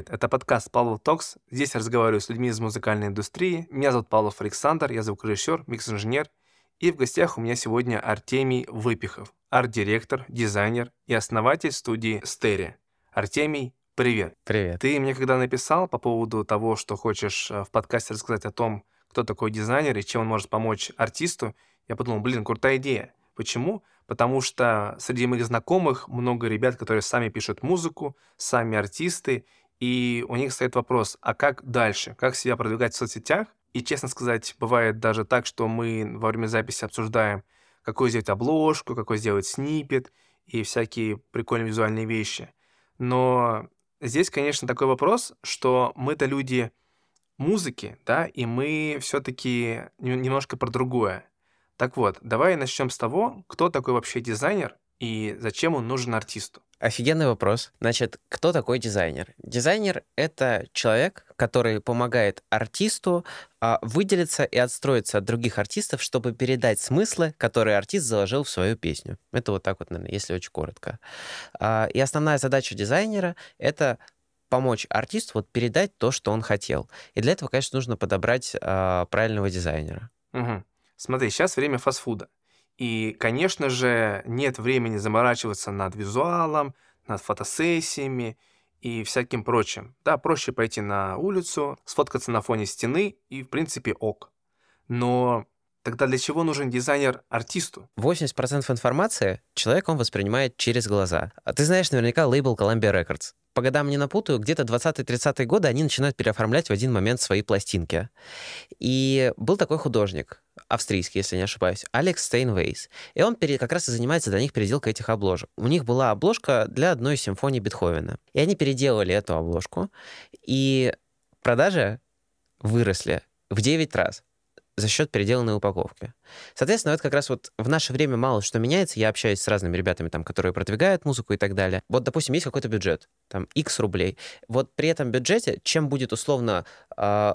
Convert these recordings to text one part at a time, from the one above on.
Привет, это подкаст Pavlov Talks. Здесь я разговариваю с людьми из музыкальной индустрии. Меня зовут Павлов Александр, я звукорежиссер, микс-инженер. И в гостях у меня сегодня Артемий Выпихов, арт-директор, дизайнер и основатель студии Stery. Артемий, привет. Привет. Ты мне когда написал по поводу того, что хочешь в подкасте рассказать о том, кто такой дизайнер и чем он может помочь артисту, я подумал, крутая идея. Почему? Потому что среди моих знакомых много ребят, которые сами пишут музыку, сами артисты, и у них стоит вопрос, а как дальше? Как себя продвигать в соцсетях? И, честно сказать, бывает даже так, что мы во время записи обсуждаем, какую сделать обложку, какой сделать сниппет и всякие прикольные визуальные вещи. Но здесь, конечно, такой вопрос, что мы-то люди музыки, да, и мы все-таки немножко про другое. Так вот, давай начнем с того, кто такой вообще дизайнер и зачем он нужен артисту. Офигенный вопрос. Значит, кто такой дизайнер? Дизайнер — это человек, который помогает артисту выделиться и отстроиться от других артистов, чтобы передать смыслы, которые артист заложил в свою песню. Это вот так вот, наверное, если очень коротко. И основная задача дизайнера — это помочь артисту передать то, что он хотел. И для этого, конечно, нужно подобрать правильного дизайнера. Угу. Смотри, сейчас время фастфуда. И, конечно же, нет времени заморачиваться над визуалом, над фотосессиями и всяким прочим. Да, проще пойти на улицу, сфоткаться на фоне стены и, в принципе, ок. Но тогда для чего нужен дизайнер артисту? 80% информации человек он воспринимает через глаза. А ты знаешь наверняка лейбл Columbia Records. По годам не напутаю, где-то 20-30-е годы они начинают переоформлять в один момент свои пластинки. И был такой художник, австрийский, если не ошибаюсь, Алекс Стейнвейс. И он как раз и занимается для них переделкой этих обложек. У них была обложка для одной из симфоний Бетховена. И они переделали эту обложку, и продажи выросли в 9 раз за счет переделанной упаковки. Соответственно, это как раз в наше время мало что меняется. Я общаюсь с разными ребятами, которые продвигают музыку и так далее. Допустим, есть какой-то бюджет, там, X рублей. При этом бюджете, чем будет, условно,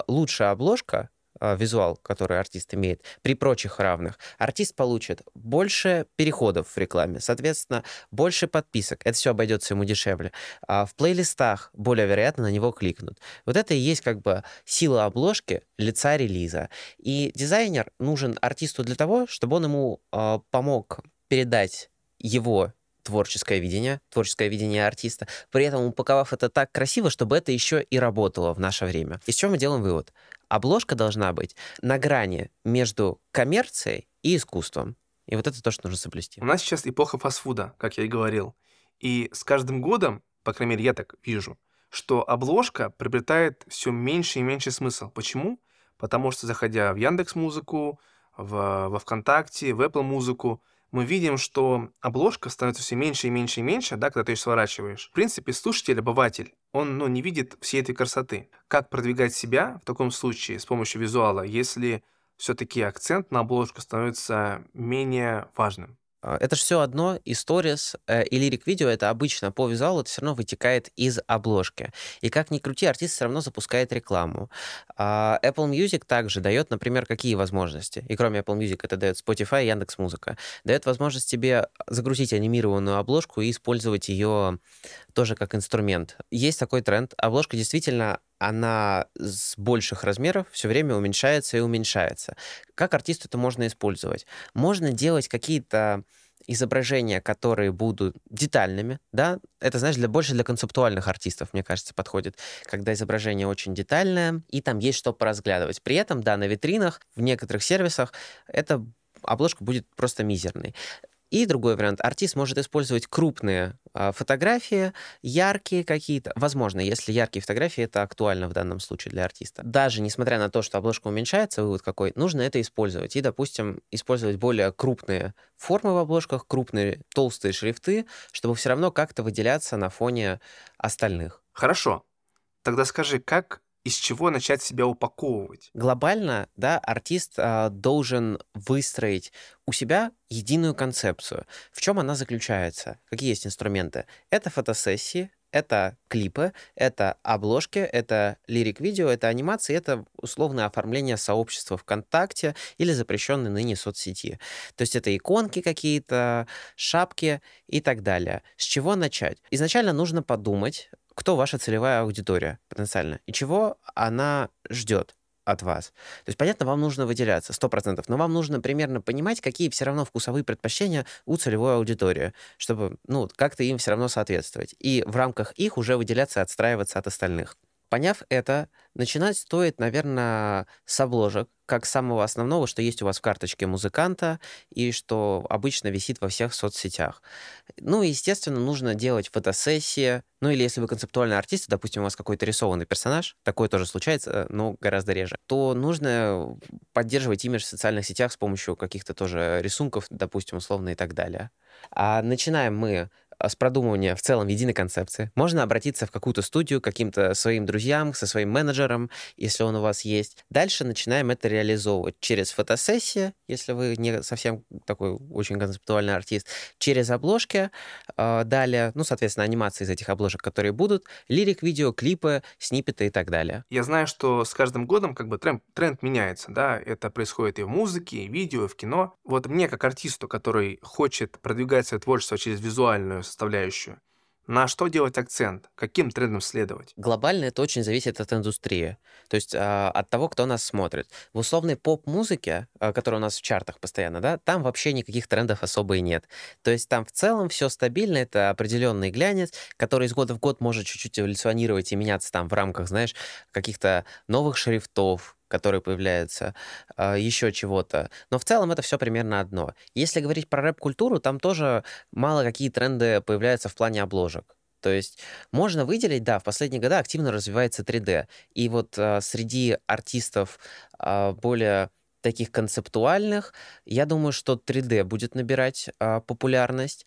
лучшая обложка, визуал, который артист имеет, при прочих равных, артист получит больше переходов в рекламе, соответственно, больше подписок. Это все обойдется ему дешевле. В плейлистах более вероятно на него кликнут. Это и есть сила обложки, лица релиза. И дизайнер нужен артисту для того, чтобы он ему помог передать его творческое видение артиста, при этом упаковав это так красиво, чтобы это еще и работало в наше время. Из чего мы делаем вывод? Обложка должна быть на грани между коммерцией и искусством. И это то, что нужно соблюсти. У нас сейчас эпоха фастфуда, как я и говорил. И с каждым годом, по крайней мере, я так вижу, что обложка приобретает все меньше и меньше смысл. Почему? Потому что, заходя в Яндекс.Музыку, во ВКонтакте, в Apple Music, мы видим, что обложка становится все меньше и меньше и меньше, да, когда ты ее сворачиваешь. В принципе, слушатель, обыватель, он не видит всей этой красоты. Как продвигать себя в таком случае с помощью визуала, если все-таки акцент на обложку становится менее важным? Это же все одно, и сторис, и лирик-видео, это обычно по визуалу, это все равно вытекает из обложки. И как ни крути, артист все равно запускает рекламу. Apple Music также дает, например, какие возможности? И кроме Apple Music это дает Spotify и Яндекс.Музыка. Дает возможность тебе загрузить анимированную обложку и использовать ее тоже как инструмент. Есть такой тренд. Обложка действительно, она с больших размеров все время уменьшается и уменьшается. Как артисту это можно использовать? Можно делать какие-то изображения, которые будут детальными, да? Это, знаешь, больше для концептуальных артистов, мне кажется, подходит, когда изображение очень детальное, и там есть что поразглядывать. При этом, да, на витринах, в некоторых сервисах эта обложка будет просто мизерной. И другой вариант. Артист может использовать крупные фотографии, яркие какие-то. Возможно, если яркие фотографии, это актуально в данном случае для артиста. Даже несмотря на то, что обложка уменьшается, вывод какой, нужно это использовать. И, допустим, использовать более крупные формы в обложках, крупные толстые шрифты, чтобы все равно как-то выделяться на фоне остальных. Хорошо. Тогда скажи, из чего начать себя упаковывать? Глобально, да, артист должен выстроить у себя единую концепцию. В чем она заключается? Какие есть инструменты? Это фотосессии, это клипы, это обложки, это лирик-видео, это анимации, это условное оформление сообщества ВКонтакте или запрещенной ныне соцсети. То есть это иконки какие-то, шапки и так далее. С чего начать? Изначально нужно подумать, кто ваша целевая аудитория потенциально и чего она ждет от вас. То есть, понятно, вам нужно выделяться 100%, но вам нужно примерно понимать, какие все равно вкусовые предпочтения у целевой аудитории, чтобы, ну, как-то им все равно соответствовать. И в рамках их уже выделяться и отстраиваться от остальных. Поняв это, начинать стоит, наверное, с обложек, как самого основного, что есть у вас в карточке музыканта и что обычно висит во всех соцсетях. Ну и, естественно, нужно делать фотосессии. Ну или если вы концептуальный артист, допустим, у вас какой-то рисованный персонаж, такое тоже случается, но гораздо реже, то нужно поддерживать имидж в социальных сетях с помощью каких-то тоже рисунков, допустим, условно и так далее. А начинаем мы с продумывания в целом единой концепции. Можно обратиться в какую-то студию, к каким-то своим друзьям, со своим менеджером, если он у вас есть. Дальше начинаем это реализовывать через фотосессии, если вы не совсем такой очень концептуальный артист, через обложки, далее, ну, соответственно, анимации из этих обложек, которые будут, лирик, видео, клипы, сниппеты и так далее. Я знаю, что с каждым годом как бы тренд меняется, да, это происходит и в музыке, и в видео, и в кино. Вот мне, как артисту, который хочет продвигать свое творчество через визуальную составляющую, на что делать акцент? Каким трендам следовать? Глобально это очень зависит от индустрии, то есть от того, кто нас смотрит. В условной поп-музыке, которая у нас в чартах постоянно, да, там вообще никаких трендов особо и нет. То есть там в целом все стабильно, это определенный глянец, который из года в год может чуть-чуть эволюционировать и меняться там в рамках, знаешь, каких-то новых шрифтов, которые появляются, еще чего-то. Но в целом это все примерно одно. Если говорить про рэп-культуру, там тоже мало какие тренды появляются в плане обложек. То есть можно выделить, да, в последние годы активно развивается 3D. И вот среди артистов более таких концептуальных, я думаю, что 3D будет набирать популярность.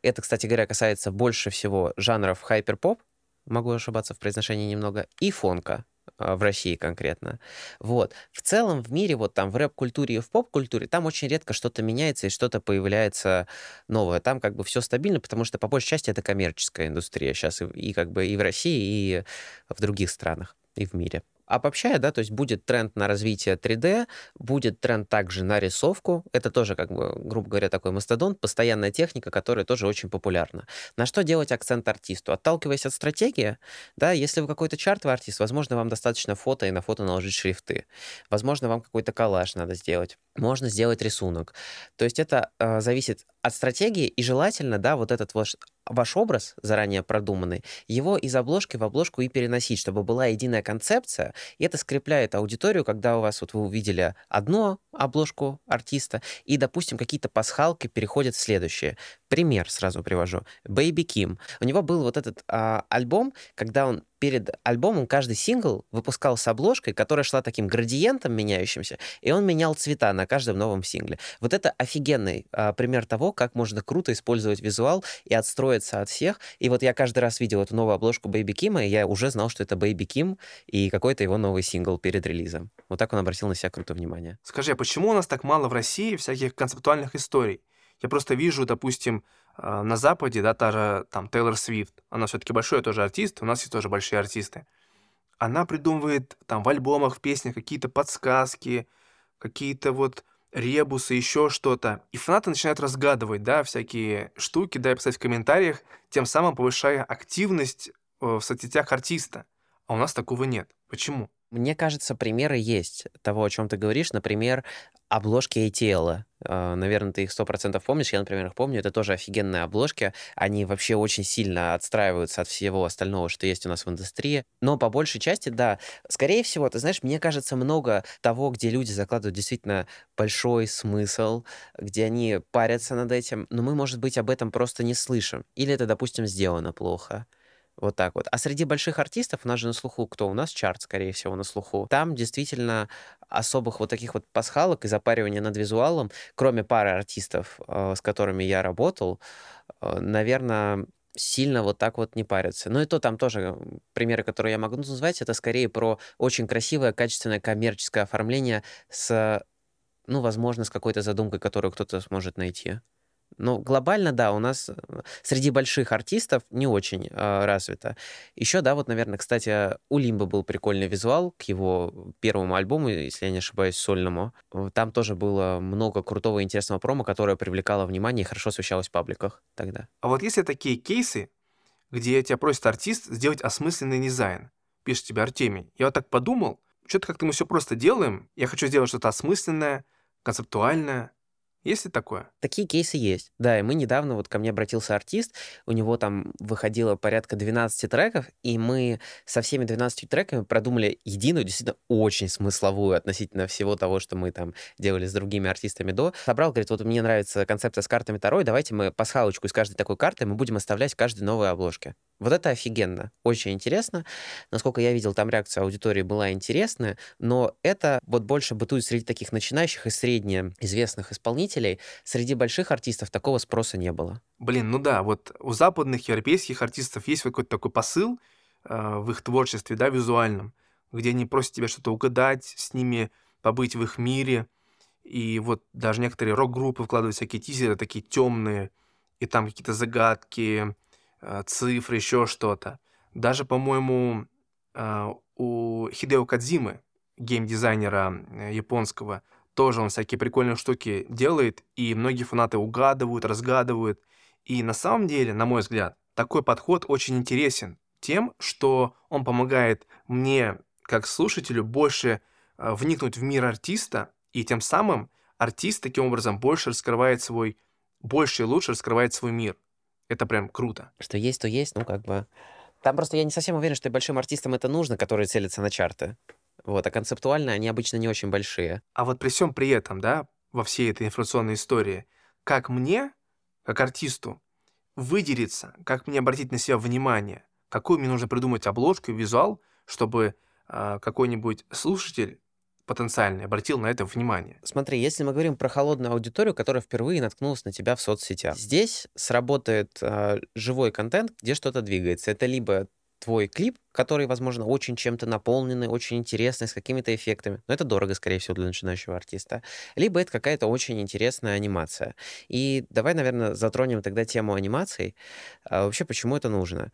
Это, кстати говоря, касается больше всего жанров хайпер-поп, могу ошибаться в произношении немного, и фонка. В России конкретно. Вот. В целом в мире, вот там в рэп-культуре и в поп-культуре, там очень редко что-то меняется и что-то появляется новое. Там как бы все стабильно, потому что по большей части это коммерческая индустрия сейчас и как бы и в России, и в других странах, и в мире. Обобщая, да, то есть будет тренд на развитие 3D, будет тренд также на рисовку. Это тоже, как бы, грубо говоря, такой мастодонт, постоянная техника, которая тоже очень популярна. На что делать акцент артисту? Отталкиваясь от стратегии, да, если вы какой-то чартовый артист, возможно, вам достаточно фото и на фото наложить шрифты. Возможно, вам какой-то коллаж надо сделать. Можно сделать рисунок. То есть это зависит от стратегии, и желательно, да, вот этот ваш образ, заранее продуманный, его из обложки в обложку и переносить, чтобы была единая концепция, и это скрепляет аудиторию, когда у вас, вот вы увидели одну обложку артиста, и, допустим, какие-то пасхалки переходят в следующие. Пример сразу привожу. Бейби Ким. У него был вот этот альбом, когда он перед альбомом каждый сингл выпускал с обложкой, которая шла таким градиентом меняющимся, и он менял цвета на каждом новом сингле. Вот это офигенный пример того, как можно круто использовать визуал и отстроиться от всех. И вот я каждый раз видел эту новую обложку Бэйби Кима, и я уже знал, что это Бэйби Ким и какой-то его новый сингл перед релизом. Вот так он обратил на себя круто внимание. Скажи, а почему у нас так мало в России всяких концептуальных историй? Я просто вижу, допустим, на Западе, да, та же там Тейлор Свифт, она все-таки большой тоже артист, у нас есть тоже большие артисты. Она придумывает там в альбомах, в песнях какие-то подсказки, какие-то вот ребусы, еще что-то. И фанаты начинают разгадывать, да, всякие штуки, да, и писать в комментариях, тем самым повышая активность в соцсетях артиста. А у нас такого нет. Почему? Мне кажется, примеры есть того, о чем ты говоришь. Например, обложки ATL. Наверное, ты их 100% помнишь. Я, например, их помню. Это тоже офигенные обложки. Они вообще очень сильно отстраиваются от всего остального, что есть у нас в индустрии. Но по большей части, да. Скорее всего, ты знаешь, мне кажется, много того, где люди закладывают действительно большой смысл, где они парятся над этим. Но мы, может быть, об этом просто не слышим. Или это, допустим, сделано плохо. Вот так вот. А среди больших артистов у нас же на слуху, кто у нас? Чарт, скорее всего, на слуху. Там действительно особых вот таких вот пасхалок и запаривания над визуалом, кроме пары артистов, с которыми я работал, наверное, сильно вот так вот не парятся. Ну и то там тоже примеры, которые я могу назвать, это скорее про очень красивое, качественное коммерческое оформление с, ну, возможно, с какой-то задумкой, которую кто-то сможет найти. Но глобально, да, у нас среди больших артистов не очень развито. Еще, да, вот, наверное, кстати, у Лимба был прикольный визуал к его первому альбому, если я не ошибаюсь, сольному. Там тоже было много крутого и интересного промо, которое привлекало внимание и хорошо освещалось в пабликах тогда. А вот есть ли такие кейсы, где тебя просит артист сделать осмысленный дизайн. Пишет тебе Артемий. Я вот так подумал, что-то как-то мы все просто делаем, я хочу сделать что-то осмысленное, концептуальное. Есть ли такое? Такие кейсы есть. Да, и мы недавно, вот ко мне обратился артист, у него там выходило порядка 12 треков, и мы со всеми 12 треками продумали единую, действительно очень смысловую относительно всего того, что мы там делали с другими артистами до. Собрал, говорит, вот мне нравится концепция с картами Таро, давайте мы пасхалочку из каждой такой карты мы будем оставлять в каждой новой обложке. Вот это офигенно, очень интересно. Насколько я видел, там реакция аудитории была интересная, но это вот больше бытует среди таких начинающих и среднеизвестных исполнителей. Среди больших артистов такого спроса не было. Блин, ну да, вот у западных европейских артистов есть какой-то такой посыл в их творчестве, да, визуальном, где они просят тебя что-то угадать, с ними побыть в их мире. И вот даже некоторые рок-группы вкладывают всякие тизеры такие темные, и там какие-то загадки, цифры, еще что-то. Даже, по-моему, у Хидео Кадзимы, гейм-дизайнера японского, тоже он всякие прикольные штуки делает, и многие фанаты угадывают, разгадывают. И на самом деле, на мой взгляд, такой подход очень интересен тем, что он помогает мне, как слушателю, больше вникнуть в мир артиста, и тем самым артист таким образом больше и лучше раскрывает свой мир. Это прям круто. Что есть, то есть, ну как бы... Там просто я не совсем уверен, что и большим артистам это нужно, которые целятся на чарты. Вот, а концептуально они обычно не очень большие. А вот при всем при этом, да, во всей этой информационной истории, как мне, как артисту, выделиться, как мне обратить на себя внимание, какую мне нужно придумать обложку и визуал, чтобы какой-нибудь слушатель потенциальный обратил на это внимание. Смотри, если мы говорим про холодную аудиторию, которая впервые наткнулась на тебя в соцсетях, здесь сработает живой контент, где что-то двигается. Это либо твой клип, который, возможно, очень чем-то наполненный, очень интересный, с какими-то эффектами. Но это дорого, скорее всего, для начинающего артиста. Либо это какая-то очень интересная анимация. И давай, наверное, затронем тогда тему анимаций. Вообще, почему это нужно?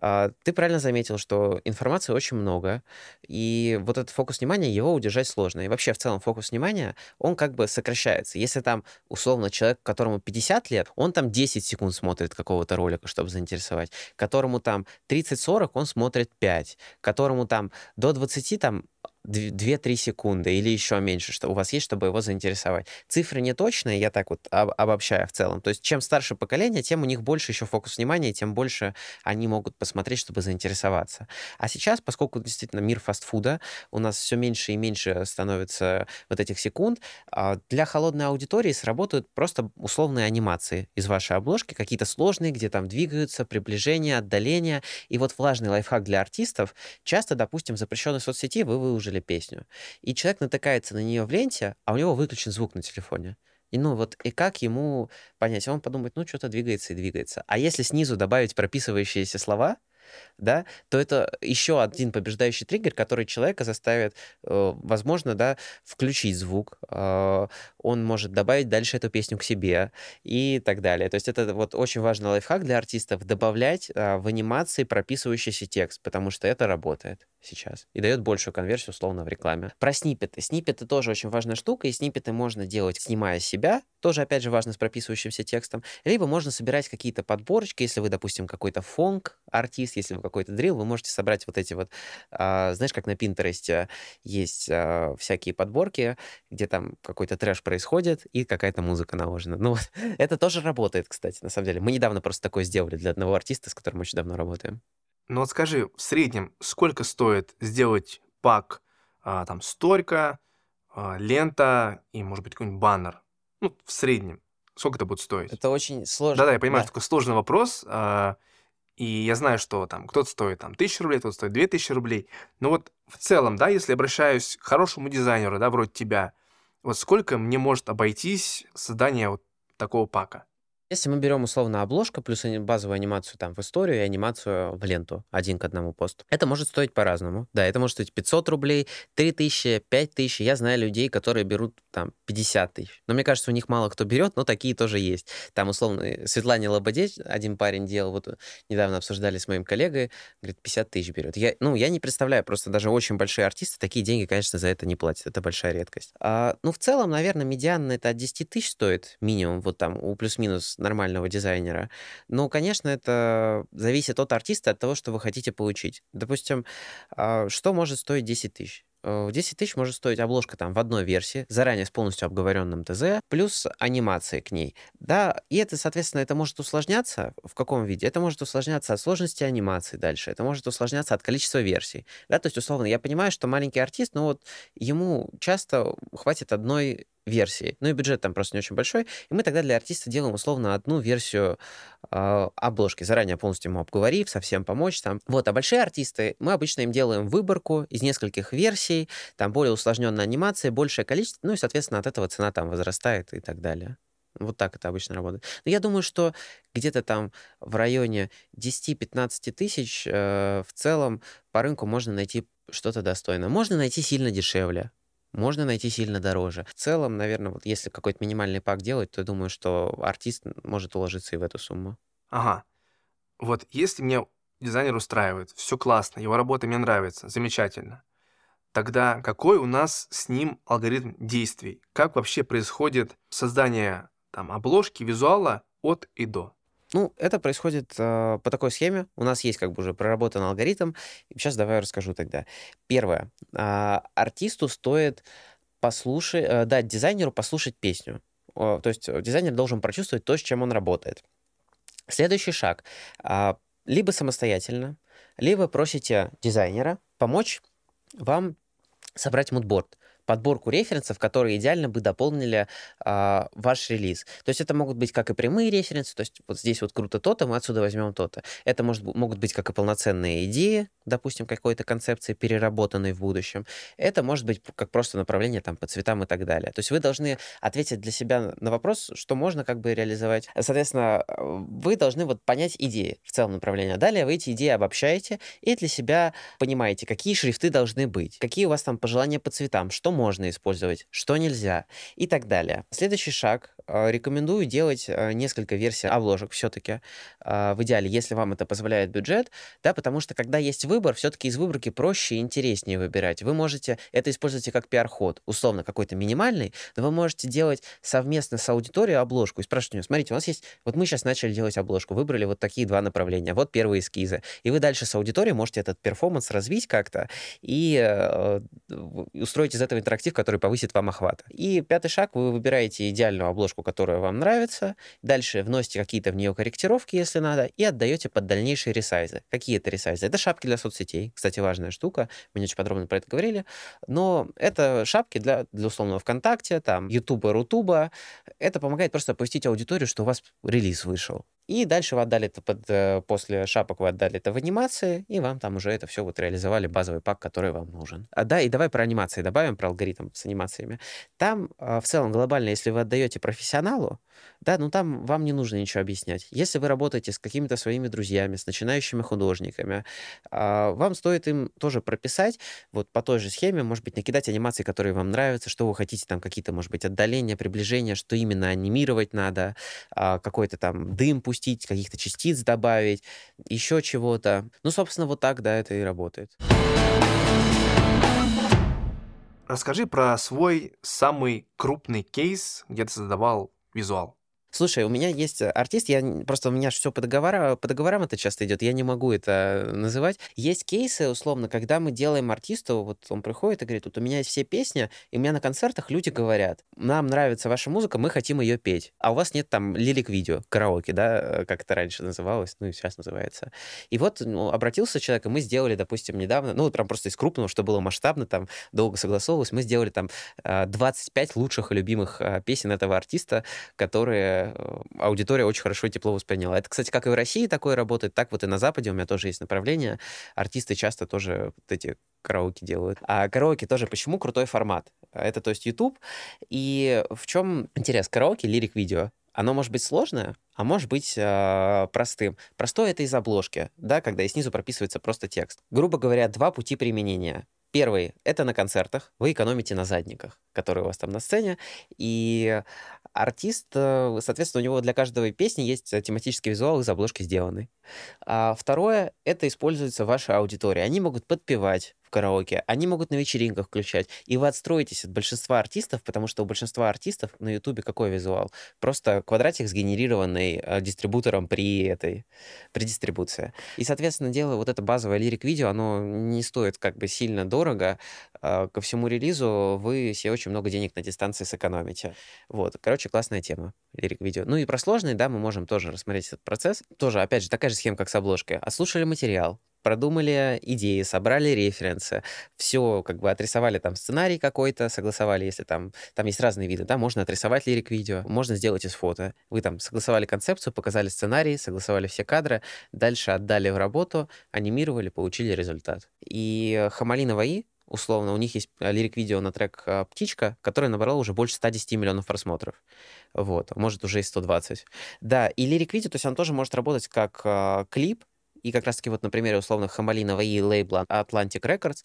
Ты правильно заметил, что информации очень много, и вот этот фокус внимания, его удержать сложно. И вообще, в целом, фокус внимания, он как бы сокращается. Если там, условно, человек, которому 50 лет, он там 10 секунд смотрит какого-то ролика, чтобы заинтересовать. Которому там 30-40, он смотрит 5, которому там до 20 там 2-3 секунды или еще меньше, что у вас есть, чтобы его заинтересовать. Цифры не точные, я так вот обобщаю в целом. То есть чем старше поколение, тем у них больше еще фокус внимания, тем больше они могут посмотреть, чтобы заинтересоваться. А сейчас, поскольку действительно мир фастфуда, у нас все меньше и меньше становится вот этих секунд, для холодной аудитории сработают просто условные анимации из вашей обложки, какие-то сложные, где там двигаются, приближение, отдаление. И вот влажный лайфхак для артистов. Часто, допустим, в запрещенной соцсети вы выложили песню. И человек натыкается на нее в ленте, а у него выключен звук на телефоне. И ну вот, и как ему понять? Он подумает, ну что-то двигается и двигается. А если снизу добавить прописывающиеся слова, да, то это еще один побеждающий триггер, который человека заставит, возможно, да, включить звук. Он может добавить дальше эту песню к себе и так далее. То есть это вот очень важный лайфхак для артистов — добавлять в анимации прописывающийся текст, потому что это работает сейчас и дает большую конверсию, условно, в рекламе. Про сниппеты. Сниппеты тоже очень важная штука, и сниппеты можно делать, снимая себя, тоже, опять же, важно с прописывающимся текстом, либо можно собирать какие-то подборочки, если вы, допустим, какой-то фонк-артист, если вы какой-то дрил, вы можете собрать вот эти вот, знаешь, как на Пинтересте есть всякие подборки, где там какой-то трэш происходит и какая-то музыка наложена. Ну вот, это тоже работает, кстати, на самом деле. Мы недавно просто такое сделали для одного артиста, с которым очень давно работаем. Ну вот скажи, в среднем сколько стоит сделать пак, там, стойка, лента и, может быть, какой-нибудь баннер? Ну, в среднем. Сколько это будет стоить? Это очень сложно. Да-да, я понимаю, да. Такой сложный вопрос. И я знаю, что там кто-то стоит там, 1000 рублей, кто-то стоит 2000 рублей. Но вот в целом, да, если обращаюсь к хорошему дизайнеру, да, вроде тебя, вот сколько мне может обойтись создание вот такого пака? Если мы берем, условно, обложку плюс базовую анимацию там в историю и анимацию в ленту, 1 к 1 пост, это может стоить по-разному. Да, это может стоить 500 рублей, 3000, 5000. Я знаю людей, которые берут там 50 тысяч. Но мне кажется, у них мало кто берет, но такие тоже есть. Там, условно, Светлане Лободец один парень делал, вот недавно обсуждали с моим коллегой, говорит, 50 тысяч берет. Я не представляю, просто даже очень большие артисты такие деньги, конечно, за это не платят. Это большая редкость. В целом, наверное, медианно это от 10 тысяч стоит минимум, вот там у плюс-минус нормального дизайнера. Но, конечно, это зависит от артиста, от того, что вы хотите получить. Допустим, что может стоить 10 тысяч? 10 тысяч может стоить обложка там в одной версии, заранее с полностью обговоренным ТЗ, плюс анимации к ней. Да, и это, соответственно, это может усложняться в каком виде? Это может усложняться от сложности анимации дальше, это может усложняться от количества версий. Да, то есть, условно, я понимаю, что маленький артист, но вот ему часто хватит одной версии. Ну и бюджет там просто не очень большой. И мы тогда для артиста делаем условно одну версию обложки, заранее полностью ему обговорив, совсем помочь там. Вот, а большие артисты, мы обычно им делаем выборку из нескольких версий, там более усложненная анимация, большее количество, ну и, соответственно, от этого цена там возрастает и так далее. Вот так это обычно работает. Но я думаю, что где-то там в районе 10-15 тысяч в целом по рынку можно найти что-то достойное. Можно найти сильно дешевле. Можно найти сильно дороже. В целом, наверное, вот если какой-то минимальный пак делать, то я думаю, что артист может уложиться и в эту сумму. Ага. Вот если меня дизайнер устраивает, все классно, его работа мне нравится, замечательно, тогда какой у нас с ним алгоритм действий? Как вообще происходит создание там обложки, визуала от и до? Ну, это происходит по такой схеме. У нас есть как бы уже проработан алгоритм. Сейчас давай я расскажу тогда. Первое. Артисту стоит дать дизайнеру послушать песню. То есть дизайнер должен прочувствовать то, с чем он работает. Следующий шаг. Либо самостоятельно, либо просите дизайнера помочь вам собрать мудборд, подборку референсов, которые идеально бы дополнили ваш релиз. То есть это могут быть как и прямые референсы, то есть вот здесь вот круто то-то, мы отсюда возьмем то-то. Это могут быть как и полноценные идеи, допустим, какой-то концепции, переработанной в будущем. Это может быть как просто направление там по цветам и так далее. То есть вы должны ответить для себя на вопрос, что можно как бы реализовать. Соответственно, вы должны вот понять идеи в целом направления. Далее вы эти идеи обобщаете и для себя понимаете, какие шрифты должны быть, какие у вас там пожелания по цветам, что можно использовать, что нельзя и так далее. Следующий шаг. Рекомендую делать несколько версий обложек все-таки в идеале, если вам это позволяет бюджет, да, потому что когда есть выбор, все-таки из выборки проще и интереснее выбирать. Вы можете это использовать как пиар-ход, условно какой-то минимальный, но вы можете делать совместно с аудиторией обложку и спрашивать у нее: смотрите, у нас есть, вот мы сейчас начали делать обложку, выбрали вот такие два направления, вот первые эскизы, и вы дальше с аудиторией можете этот перформанс развить как-то и устроить из этого интерактив, который повысит вам охват. И пятый шаг, вы выбираете идеальную обложку, которая вам нравится, дальше вносите какие-то в нее корректировки, если надо, и отдаете под дальнейшие ресайзы. Какие это ресайзы? Это шапки для соцсетей. Кстати, важная штука, мы не очень подробно про это говорили, но это шапки для условного ВКонтакте, там, Ютуба, Рутуба. Это помогает просто оповестить аудиторию, что у вас релиз вышел. И дальше вы отдали это после шапок, вы отдали это в анимации, и вам там уже это все вот реализовали, базовый пак, который вам нужен. Да, и давай про анимации добавим, про алгоритм с анимациями. Там в целом глобально, если вы отдаете профессионалу, да, ну там вам не нужно ничего объяснять. Если вы работаете с какими-то своими друзьями, с начинающими художниками, вам стоит им тоже прописать вот по той же схеме, может быть, накидать анимации, которые вам нравятся, что вы хотите, там какие-то, может быть, отдаления, приближения, что именно анимировать надо, какой-то там дым пусть, каких-то частиц добавить, еще чего-то. Ну, собственно, вот так, да, это и работает. Расскажи про свой самый крупный кейс, где ты создавал визуал. Слушай, у меня есть артист, у меня все по договорам это часто идет, я не могу это называть. Есть кейсы, условно, когда мы делаем артисту, вот он приходит и говорит: вот у меня есть все песни, и у меня на концертах люди говорят: нам нравится ваша музыка, мы хотим ее петь. А у вас нет там лирик-видео, караоке, да, как это раньше называлось, ну и сейчас называется. И вот обратился человек, и мы сделали, допустим, недавно, ну прям просто из крупного, что было масштабно, там долго согласовывалось, мы сделали там 25 лучших и любимых песен этого артиста, которые аудитория очень хорошо и тепло восприняла. Это, кстати, как и в России такое работает, так вот и на Западе у меня тоже есть направление. Артисты часто тоже вот эти караоке делают. А караоке тоже почему крутой формат? Это, то есть, YouTube. И в чем интерес караоке, лирик-видео? Оно может быть сложное, а может быть простым. Простое — это из обложки, да, когда и снизу прописывается просто текст. Грубо говоря, два пути применения. Первый — это на концертах. Вы экономите на задниках, которые у вас там на сцене. И артист, соответственно, у него для каждой песни есть тематический визуал, из обложки сделанный. А второе — это используется ваша аудитория. Они могут подпевать в караоке, они могут на вечеринках включать. И вы отстроитесь от большинства артистов, потому что у большинства артистов на Ютубе какой визуал? Просто квадратик, сгенерированный дистрибутором при дистрибуции. И, соответственно, делая вот это базовое лирик-видео, оно не стоит как бы сильно дорого. Ко всему релизу вы себе очень много денег на дистанции сэкономите. Вот. Короче, классная тема лирик-видео. Ну и про сложные, да, мы можем тоже рассмотреть этот процесс. Тоже, опять же, такая же схема, как с обложкой. Отслушали материал, продумали идеи, собрали референсы, все как бы отрисовали там сценарий какой-то, согласовали, если там есть разные виды, да, можно отрисовать лирик-видео, можно сделать из фото. Вы там согласовали концепцию, показали сценарий, согласовали все кадры, дальше отдали в работу, анимировали, получили результат. И Хамалина ВАИ, условно, у них есть лирик-видео на трек «Птичка», которое набрало уже больше 110 миллионов просмотров. Вот, может, уже и 120. Да, и лирик-видео, то есть он тоже может работать как клип, и как раз-таки вот на примере условно Хамалинова и лейбла Atlantic Records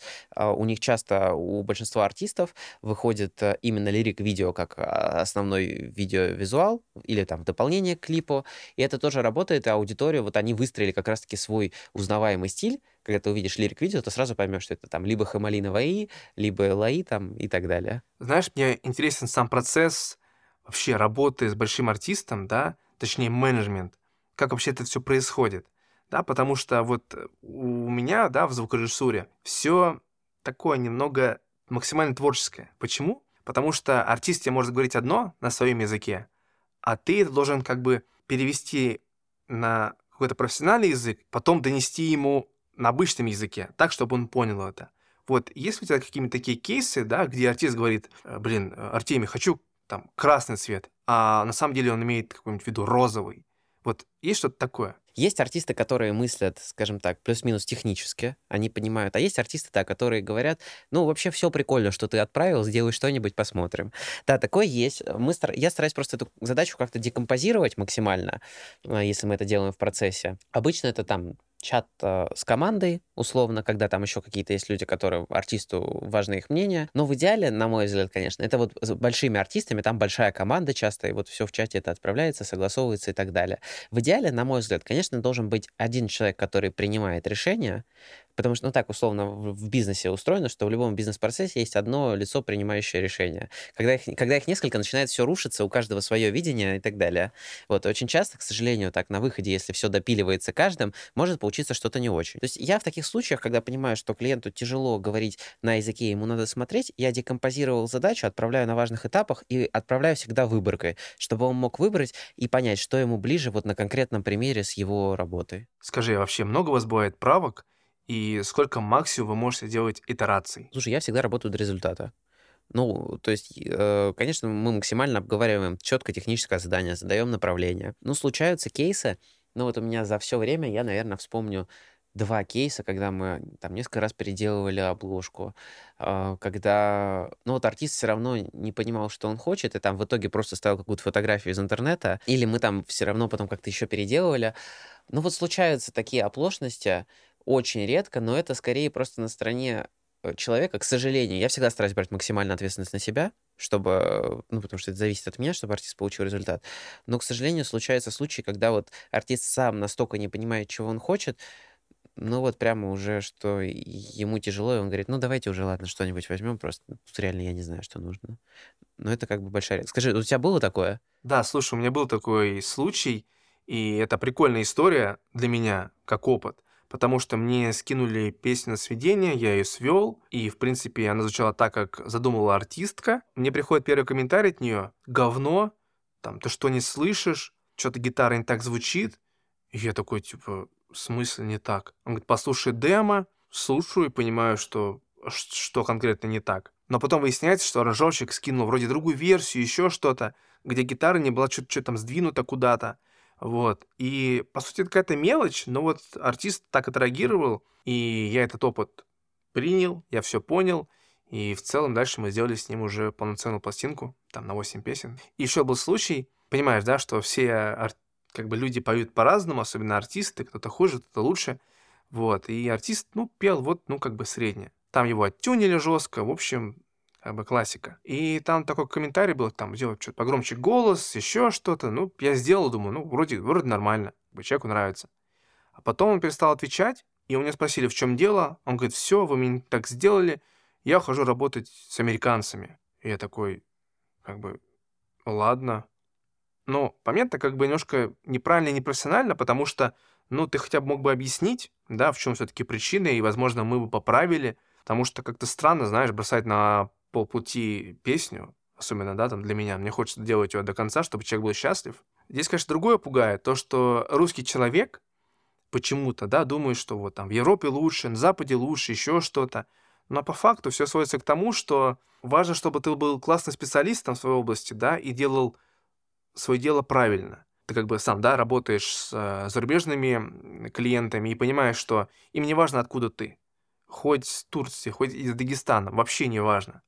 у них часто, у большинства артистов, выходит именно лирик-видео как основной видеовизуал или там в дополнение к клипу. И это тоже работает, и аудиторию, вот они выстроили как раз-таки свой узнаваемый стиль. Когда ты увидишь лирик-видео, то сразу поймешь, что это там либо Хамалина ВАИ, либо ЛАИ там и так далее. Знаешь, мне интересен сам процесс вообще работы с большим артистом, да, точнее менеджмент, как вообще это все происходит. Да, потому что вот у меня, да, в звукорежиссуре все такое немного максимально творческое. Почему? Потому что артист тебе может говорить одно на своем языке, а ты это должен как бы перевести на какой-то профессиональный язык, потом донести ему на обычном языке, так, чтобы он понял это. Вот, есть у тебя какие-нибудь такие кейсы, да, где артист говорит: блин, Артемий, хочу там красный цвет, а на самом деле он имеет какой-нибудь в виду розовый. Вот есть что-то такое? Есть артисты, которые мыслят, скажем так, плюс-минус технически, они понимают. А есть артисты, да, которые говорят: ну, вообще все прикольно, что ты отправил, сделай что-нибудь, посмотрим. Да, такое есть. Я стараюсь просто эту задачу как-то декомпозировать максимально, если мы это делаем в процессе. Обычно это там чат с командой, условно, когда там еще какие-то есть люди, которые артисту важны их мнения. Но в идеале, на мой взгляд, конечно, это вот с большими артистами, там большая команда часто, и вот все в чате это отправляется, согласовывается и так далее. В идеале, на мой взгляд, конечно, должен быть один человек, который принимает решение, потому что, ну так, условно, в бизнесе устроено, что в любом бизнес-процессе есть одно лицо, принимающее решение. Когда их несколько, начинает все рушиться, у каждого свое видение и так далее. Вот, очень часто, к сожалению, так на выходе, если все допиливается каждым, может получиться что-то не очень. То есть я в таких случаях, когда понимаю, что клиенту тяжело говорить на языке, ему надо смотреть, я декомпозировал задачу, отправляю на важных этапах и отправляю всегда выборкой, чтобы он мог выбрать и понять, что ему ближе вот на конкретном примере с его работой. Скажи, вообще много у вас бывает правок? И сколько максимум вы можете делать итераций? Слушай, я всегда работаю до результата. Ну, то есть, конечно, мы максимально обговариваем четко техническое задание, задаем направление. Ну, случаются кейсы. Ну, вот у меня за все время, я, наверное, вспомню 2 кейса, когда мы там несколько раз переделывали обложку, когда... Ну, вот артист все равно не понимал, что он хочет, и там в итоге просто ставил какую-то фотографию из интернета, или мы там все равно потом как-то еще переделывали. Ну, вот случаются такие оплошности, очень редко, но это скорее просто на стороне человека, к сожалению. Я всегда стараюсь брать максимальную ответственность на себя, чтобы, ну, потому что это зависит от меня, чтобы артист получил результат. Но, к сожалению, случаются случаи, когда вот артист сам настолько не понимает, чего он хочет, ну вот прямо уже, что ему тяжело, и он говорит: ну давайте уже, ладно, что-нибудь возьмем, просто тут реально я не знаю, что нужно. Но это как бы большая редкость. Скажи, у тебя было такое? Да, слушай, у меня был такой случай, и это прикольная история для меня, как опыт. Потому что мне скинули песню на сведение, я ее свел, и, в принципе, она звучала так, как задумала артистка. Мне приходит первый комментарий от нее: говно, там, ты что не слышишь, что-то гитара не так звучит. И я такой, типа, в смысле не так? Он говорит: послушай демо, слушаю и понимаю, что конкретно не так. Но потом выясняется, что аранжировщик скинул вроде другую версию, еще что-то, где гитара не была, что-то там сдвинута куда-то. Вот. И, по сути, это какая-то мелочь, но вот артист так отреагировал, и я этот опыт принял, я все понял, и в целом дальше мы сделали с ним уже полноценную пластинку, там, на 8 песен. И еще был случай, понимаешь, да, что все как бы люди поют по-разному, особенно артисты, кто-то хуже, кто-то лучше, вот, и артист, ну, пел вот, ну, как бы средне. Там его оттюнили жестко, в общем, как бы классика. И там такой комментарий был, там, делать что-то погромче голос, еще что-то. Ну, я сделал, думаю, ну, вроде нормально, человеку нравится. А потом он перестал отвечать, И у меня спросили, в чем дело. Он говорит, все, вы меня так сделали. Я ухожу работать с американцами. И я такой, ладно. Но, понятно, немножко неправильно и непрофессионально, потому что, ты хотя бы мог бы объяснить, в чем все-таки причина, и, возможно, мы бы поправили. Потому что как-то странно, бросать на полпути песню, особенно, для меня. Мне хочется делать ее до конца, чтобы человек был счастлив. Здесь, конечно, другое пугает, то, что русский человек почему-то, думает, что в Европе лучше, на Западе лучше, еще что-то. Но по факту все сводится к тому, что важно, чтобы ты был классным специалистом в своей области, и делал свое дело правильно. Ты сам, работаешь с зарубежными клиентами и понимаешь, что им не важно, откуда ты. Хоть с Турции, хоть из Дагестана, вообще не важно.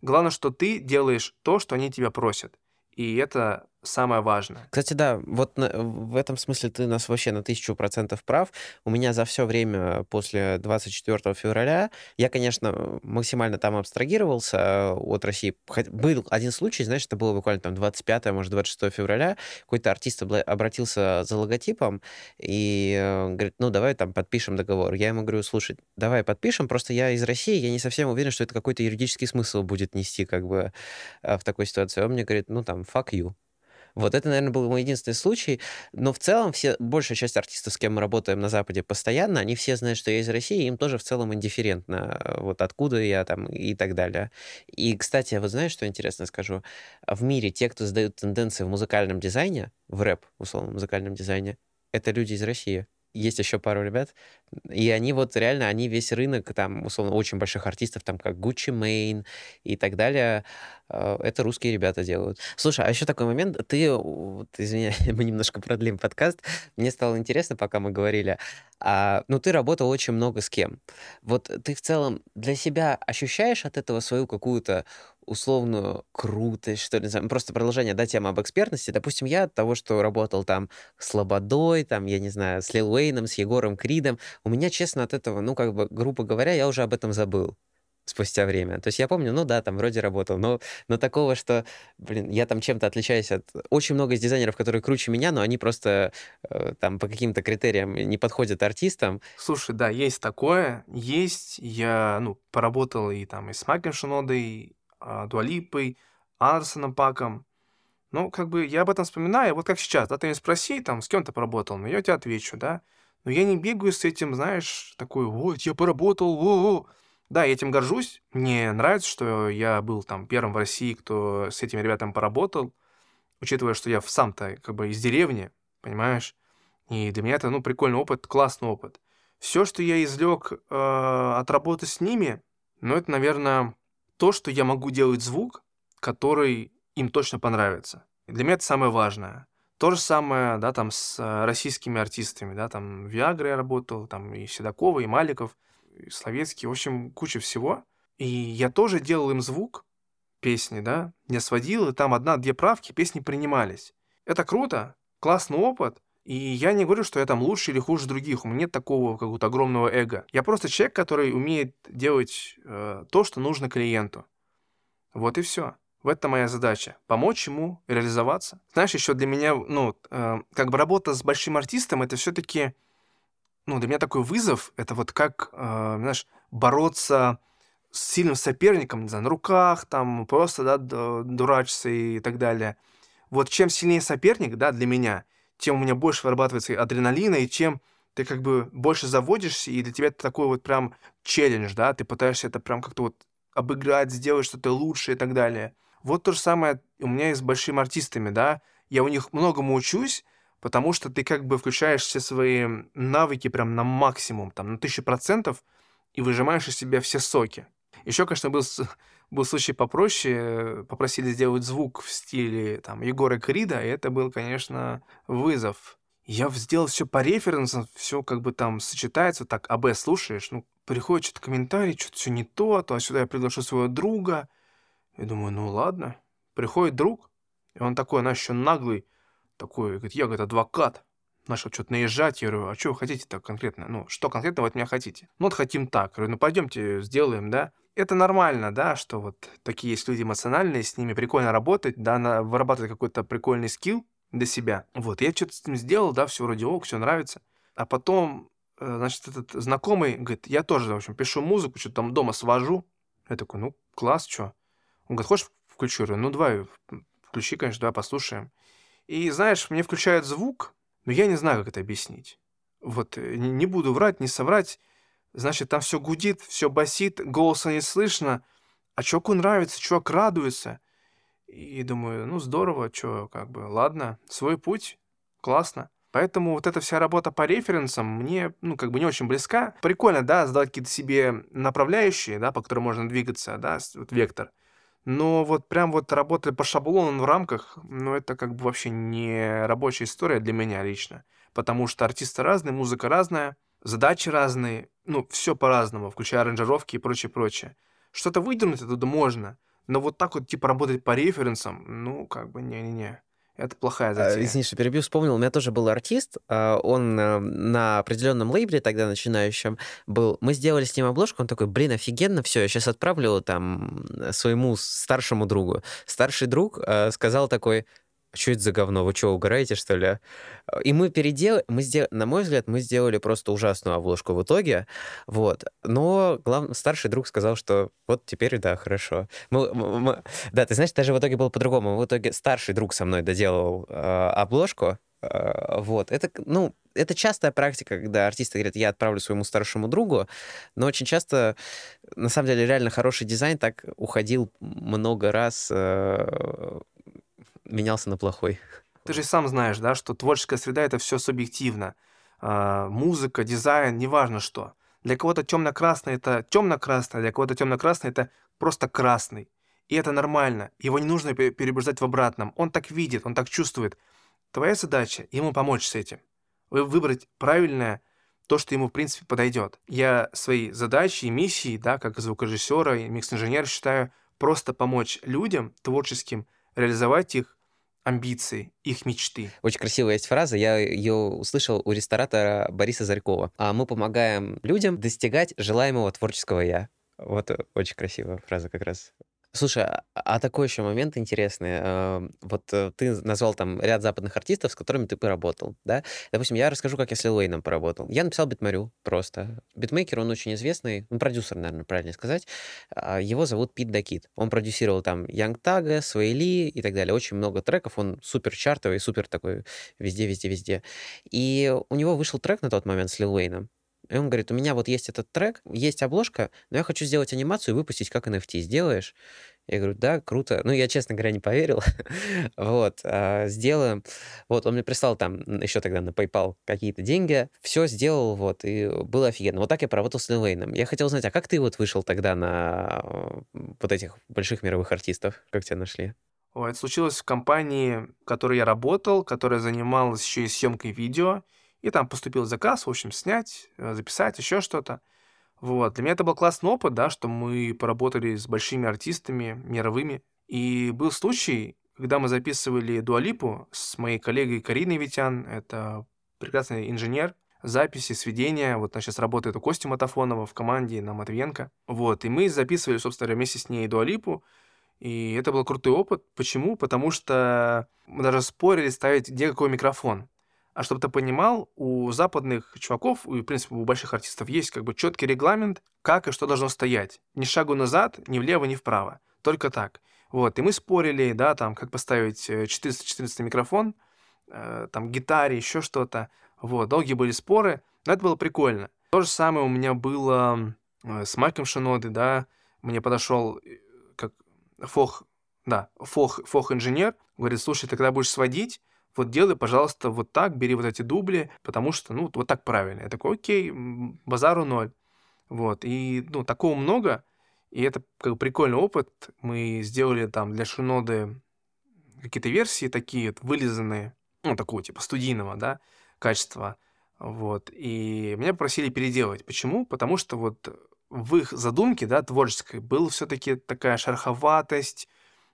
Главное, что ты делаешь то, что они тебя просят. И это самое важное. Кстати, в этом смысле ты нас вообще на 1000% прав. У меня за все время после 24 февраля, я, конечно, максимально там абстрагировался от России. Был один случай, это было буквально 25, может, 26 февраля. Какой-то артист обратился за логотипом и говорит, давай подпишем договор. Я ему говорю, слушай, давай подпишем, просто я из России, я не совсем уверен, что это какой-то юридический смысл будет нести в такой ситуации. Он мне говорит, fuck you. Вот это, наверное, был мой единственный случай. Но в целом большая часть артистов, с кем мы работаем на Западе постоянно, они все знают, что я из России, и им тоже в целом индифферентно, откуда я и так далее. И, кстати, знаешь, что интересно скажу? В мире те, кто задают тенденции в музыкальном дизайне, в рэп, условно, музыкальном дизайне, это люди из России. Есть еще пару ребят, и они реально, они весь рынок, условно, очень больших артистов, как Gucci Mane и так далее, это русские ребята делают. Слушай, а еще такой момент, извини, мы немножко продлим подкаст, мне стало интересно, пока мы говорили, ты работал очень много с кем. Вот ты в целом для себя ощущаешь от этого свою какую-то условную крутость, что ли, просто продолжение, тема об экспертности. Допустим, я от того, что работал с Лободой, с Лил Уэйном, с Егором Кридом, у меня, честно, от этого, грубо говоря, я уже об этом забыл спустя время. То есть я помню, вроде работал, но такого, что, я чем-то отличаюсь от... Очень много из дизайнеров, которые круче меня, но они просто по каким-то критериям не подходят артистам. Слушай, да, есть такое, есть. Я, поработал и с Максимом Фадеевым, Дуалипой, Андерсоном Паком. Я об этом вспоминаю, вот как сейчас, ты меня спроси, с кем ты поработал, я тебе отвечу, Но я не бегаю с этим, такой, вот, я поработал, о-о-о. Да, я этим горжусь, мне нравится, что я был первым в России, кто с этими ребятами поработал, учитывая, что я сам-то из деревни, понимаешь, и для меня это, прикольный опыт, классный опыт. Все, что я извлек от работы с ними, это, наверное... то, что я могу делать звук, который им точно понравится. Для меня это самое важное. То же самое, с российскими артистами, в Виагре я работал, и Седокова, и Маликов, и Словецкий, в общем, куча всего. И я тоже делал им звук, песни, я сводил, и там 1-2 правки, песни принимались. Это круто, классный опыт, и я не говорю, что я лучше или хуже других, у меня нет такого какого-то огромного эго. Я просто человек, который умеет делать то, что нужно клиенту. Вот и все. Это моя задача. Помочь ему реализоваться. Знаешь, еще для меня, работа с большим артистом, это все-таки, для меня такой вызов, это бороться с сильным соперником, не знаю, на руках, просто, дурачиться и так далее. Вот чем сильнее соперник, для меня, тем у меня больше вырабатывается адреналина, и чем ты больше заводишься, и для тебя это такой прям челлендж, ты пытаешься это прям обыграть, сделать что-то лучше и так далее. Вот то же самое у меня и с большими артистами, я у них многому учусь, потому что ты включаешь все свои навыки прям на максимум, на 1000%, и выжимаешь из себя все соки. Еще, конечно, был случай попроще. Попросили сделать звук в стиле Егора Крида, и это был, конечно, вызов. Я сделал все по референсам, все сочетается. Так, АБ слушаешь, приходит что-то комментарий, что-то все не то, а то сюда я приглашу своего друга. Я думаю, ладно. Приходит друг, и он такой, наш еще наглый, такой, говорит, я, адвокат. Начал что-то наезжать, я говорю, а что вы хотите-то конкретно? Что конкретно вы от меня хотите? Хотим так. Я говорю, пойдемте, сделаем, Это нормально, что такие есть люди эмоциональные, с ними прикольно работать, вырабатывать какой-то прикольный скилл для себя. Я что-то с ним сделал, все вроде все нравится. А потом значит, этот знакомый говорит, я тоже, в общем, пишу музыку, что-то там дома свожу. Я такой, ну, класс, что? Он говорит, хочешь, включу? Я говорю, ну, давай, включи, конечно, давай послушаем. И, знаешь, мне включают звук, но я не знаю, как это объяснить. Вот, не буду врать, не соврать. Значит, там все гудит, все басит, голоса не слышно. А чуваку нравится, чувак радуется. И думаю, ну, здорово, что, как бы, ладно, свой путь, классно. Поэтому вот эта вся работа по референсам мне, ну, как бы не очень близка. Прикольно, да, задавать какие-то себе направляющие, да, по которым можно двигаться, да, вот вектор. Но вот прям вот работать по шаблону в рамках, ну, это как бы вообще не рабочая история для меня лично. Потому что артисты разные, музыка разная, задачи разные, ну, все по-разному, включая аранжировки и прочее-прочее. Что-то выдернуть оттуда можно, но вот так вот, типа, работать по референсам, ну, как бы, не-не-не. Это плохая затея. Извини, что перебью, вспомнил. У меня тоже был артист. Он на определенном лейбле, тогда начинающем, был. Мы сделали с ним обложку. Он такой, блин, офигенно, все, я сейчас отправлю там своему старшему другу. Старший друг сказал такой, что это за говно, вы что, угораете, что ли? И мы переделали, на мой взгляд, мы сделали просто ужасную обложку в итоге, вот. Но старший друг сказал, что вот теперь, да, хорошо. Да, ты знаешь, даже в итоге было по-другому. В итоге старший друг со мной доделал обложку, вот. Это, ну, это частая практика, когда артисты говорят, я отправлю своему старшему другу, но очень часто, на самом деле, реально хороший дизайн так уходил много раз... менялся на плохой. Ты же сам знаешь, да, что творческая среда — это все субъективно. Музыка, дизайн, неважно что. Для кого-то темно-красный — это темно-красный, для кого-то темно-красный — это просто красный. И это нормально. Его не нужно переубеждать в обратном. Он так видит, он так чувствует. Твоя задача — ему помочь с этим. Выбрать правильное, то, что ему, в принципе, подойдет. Я свои задачи и миссии, да, как звукорежиссера и микс-инженера, считаю просто помочь людям творческим реализовать их амбиции, их мечты. Очень красивая есть фраза, я ее услышал у ресторатора Бориса Зарькова. Мы помогаем людям достигать желаемого творческого «я». Вот очень красивая фраза как раз. Слушай, а такой еще момент интересный. Вот ты назвал там ряд западных артистов, с которыми ты поработал, да? Допустим, я расскажу, как я с Лил Уэйном поработал. Я написал битмарю просто. Битмейкер, он очень известный, ну, продюсер, наверное, правильно сказать. Его зовут Пит Дакит. Он продюсировал там Young Thug, Swae Lee и так далее. Очень много треков, он супер чартовый, супер такой везде-везде-везде. И у него вышел трек на тот момент с Лил Уэйном. И он говорит, у меня вот есть этот трек, есть обложка, но я хочу сделать анимацию и выпустить как NFT. Сделаешь? Я говорю, да, круто. Ну, я, честно говоря, не поверил. Вот, сделаем. Вот, он мне прислал там еще тогда на PayPal какие-то деньги. Все сделал, вот, и было офигенно. Вот так я поработал с Лил Уэйном. Я хотел знать, а как ты вот вышел тогда на вот этих больших мировых артистов? Как тебя нашли? Ой, это случилось в компании, в которой я работал, которая занималась еще и съемкой видео. И там поступил заказ, в общем, снять, записать, еще что-то. Вот. Для меня это был классный опыт, да, что мы поработали с большими артистами мировыми. И был случай, когда мы записывали Дуалипу с моей коллегой Кариной Витян, это прекрасный инженер записи, сведения. Вот она сейчас работает у Кости Матафонова в команде на Матвиенко. Вот. И мы записывали, собственно, вместе с ней Дуалипу. И это был крутой опыт. Почему? Потому что мы даже спорили ставить, где какой микрофон. А чтобы ты понимал, у западных чуваков, и, в принципе, у больших артистов есть как бы четкий регламент, как и что должно стоять. Ни шагу назад, ни влево, ни вправо. Только так. Вот. И мы спорили, да, там, как поставить 414 микрофон, там, гитаре, еще что-то. Вот. Долгие были споры, но это было прикольно. То же самое у меня было с Маком Шиноды, да. Мне подошел как фох-инженер, говорит, слушай, ты когда будешь сводить, вот делай, пожалуйста, вот так, бери вот эти дубли, потому что, ну, вот так правильно. Я такой, окей, базару ноль. Вот, и, ну, такого много, и это как бы прикольный опыт. Мы сделали там для Шиноды какие-то версии такие вот вылизанные, ну, такого типа студийного, да, качества. Вот, и меня попросили переделать. Почему? Потому что вот в их задумке, да, творческой, была все-таки такая шероховатость,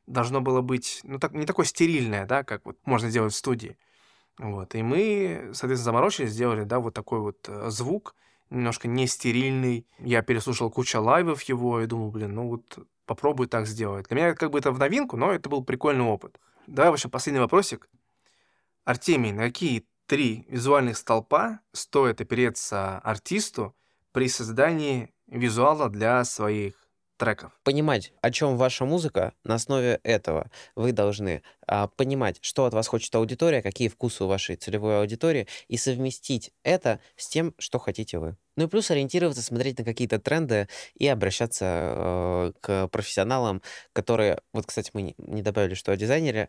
должно было быть, ну, так, не такое стерильное, да, как вот можно делать в студии. Вот. И мы, соответственно, заморочились, сделали, да, вот такой вот звук, немножко не стерильный. Я переслушал кучу лайвов его и думал, блин, ну вот попробуй так сделать. Для меня как бы это в новинку, но это был прикольный опыт. Давай, в общем, последний вопросик. Артемий, на какие Три визуальных столпа стоит опереться артисту при создании визуала для своих треков. Понимать, о чем ваша музыка, на основе этого вы должны понимать, что от вас хочет аудитория, какие вкусы у вашей целевой аудитории, и совместить это с тем, что хотите вы. Ну и плюс ориентироваться, смотреть на какие-то тренды и обращаться к профессионалам, которые... Вот, кстати, мы не добавили, что о дизайнере.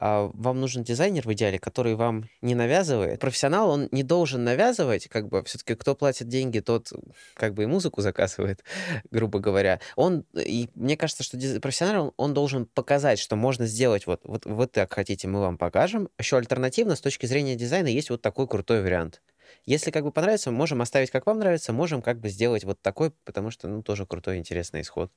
Вам нужен дизайнер в идеале, который вам не навязывает. Профессионал, он не должен навязывать, как бы, все-таки кто платит деньги, тот как бы и музыку заказывает, грубо говоря. И мне кажется, что профессионал, он должен показать, что можно сделать вот так хотите, мы вам покажем. Еще альтернативно, с точки зрения дизайна, есть вот такой крутой вариант. Если как бы понравится, можем оставить, как вам нравится, можем как бы сделать вот такой, потому что, ну, тоже крутой, интересный исход.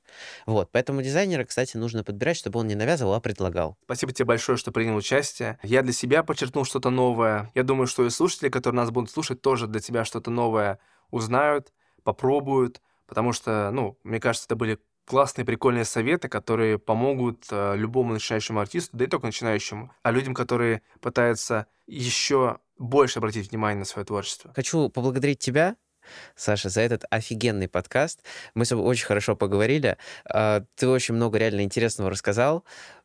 Вот, поэтому дизайнера, кстати, нужно подбирать, чтобы он не навязывал, а предлагал. Спасибо тебе большое, что принял участие. Я для себя подчеркнул что-то новое. Я думаю, что и слушатели, которые нас будут слушать, тоже для тебя что-то новое узнают, попробуют, потому что, ну, мне кажется, это были классные, прикольные советы, которые помогут любому начинающему артисту, да и только начинающему, а людям, которые пытаются еще больше обратить внимание на свое творчество. Хочу поблагодарить тебя, Саша, за этот офигенный подкаст. Мы с тобой очень хорошо поговорили. Ты очень много реально интересного рассказал.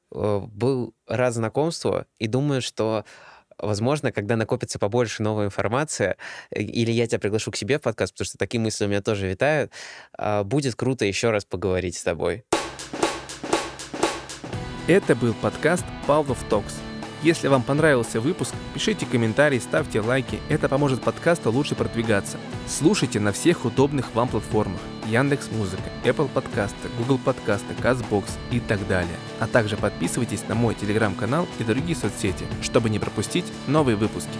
Был рад знакомству и думаю, что, возможно, когда накопится побольше новой информации, или я тебя приглашу к себе в подкаст, потому что такие мысли у меня тоже витают, будет круто еще раз поговорить с тобой. Это был подкаст Pavlov Talks. Если вам понравился выпуск, пишите комментарии, ставьте лайки. Это поможет подкасту лучше продвигаться. Слушайте на всех удобных вам платформах. Яндекс.Музыка, Apple подкасты, Google подкасты, Castbox и так далее. А также подписывайтесь на мой телеграм-канал и другие соцсети, чтобы не пропустить новые выпуски.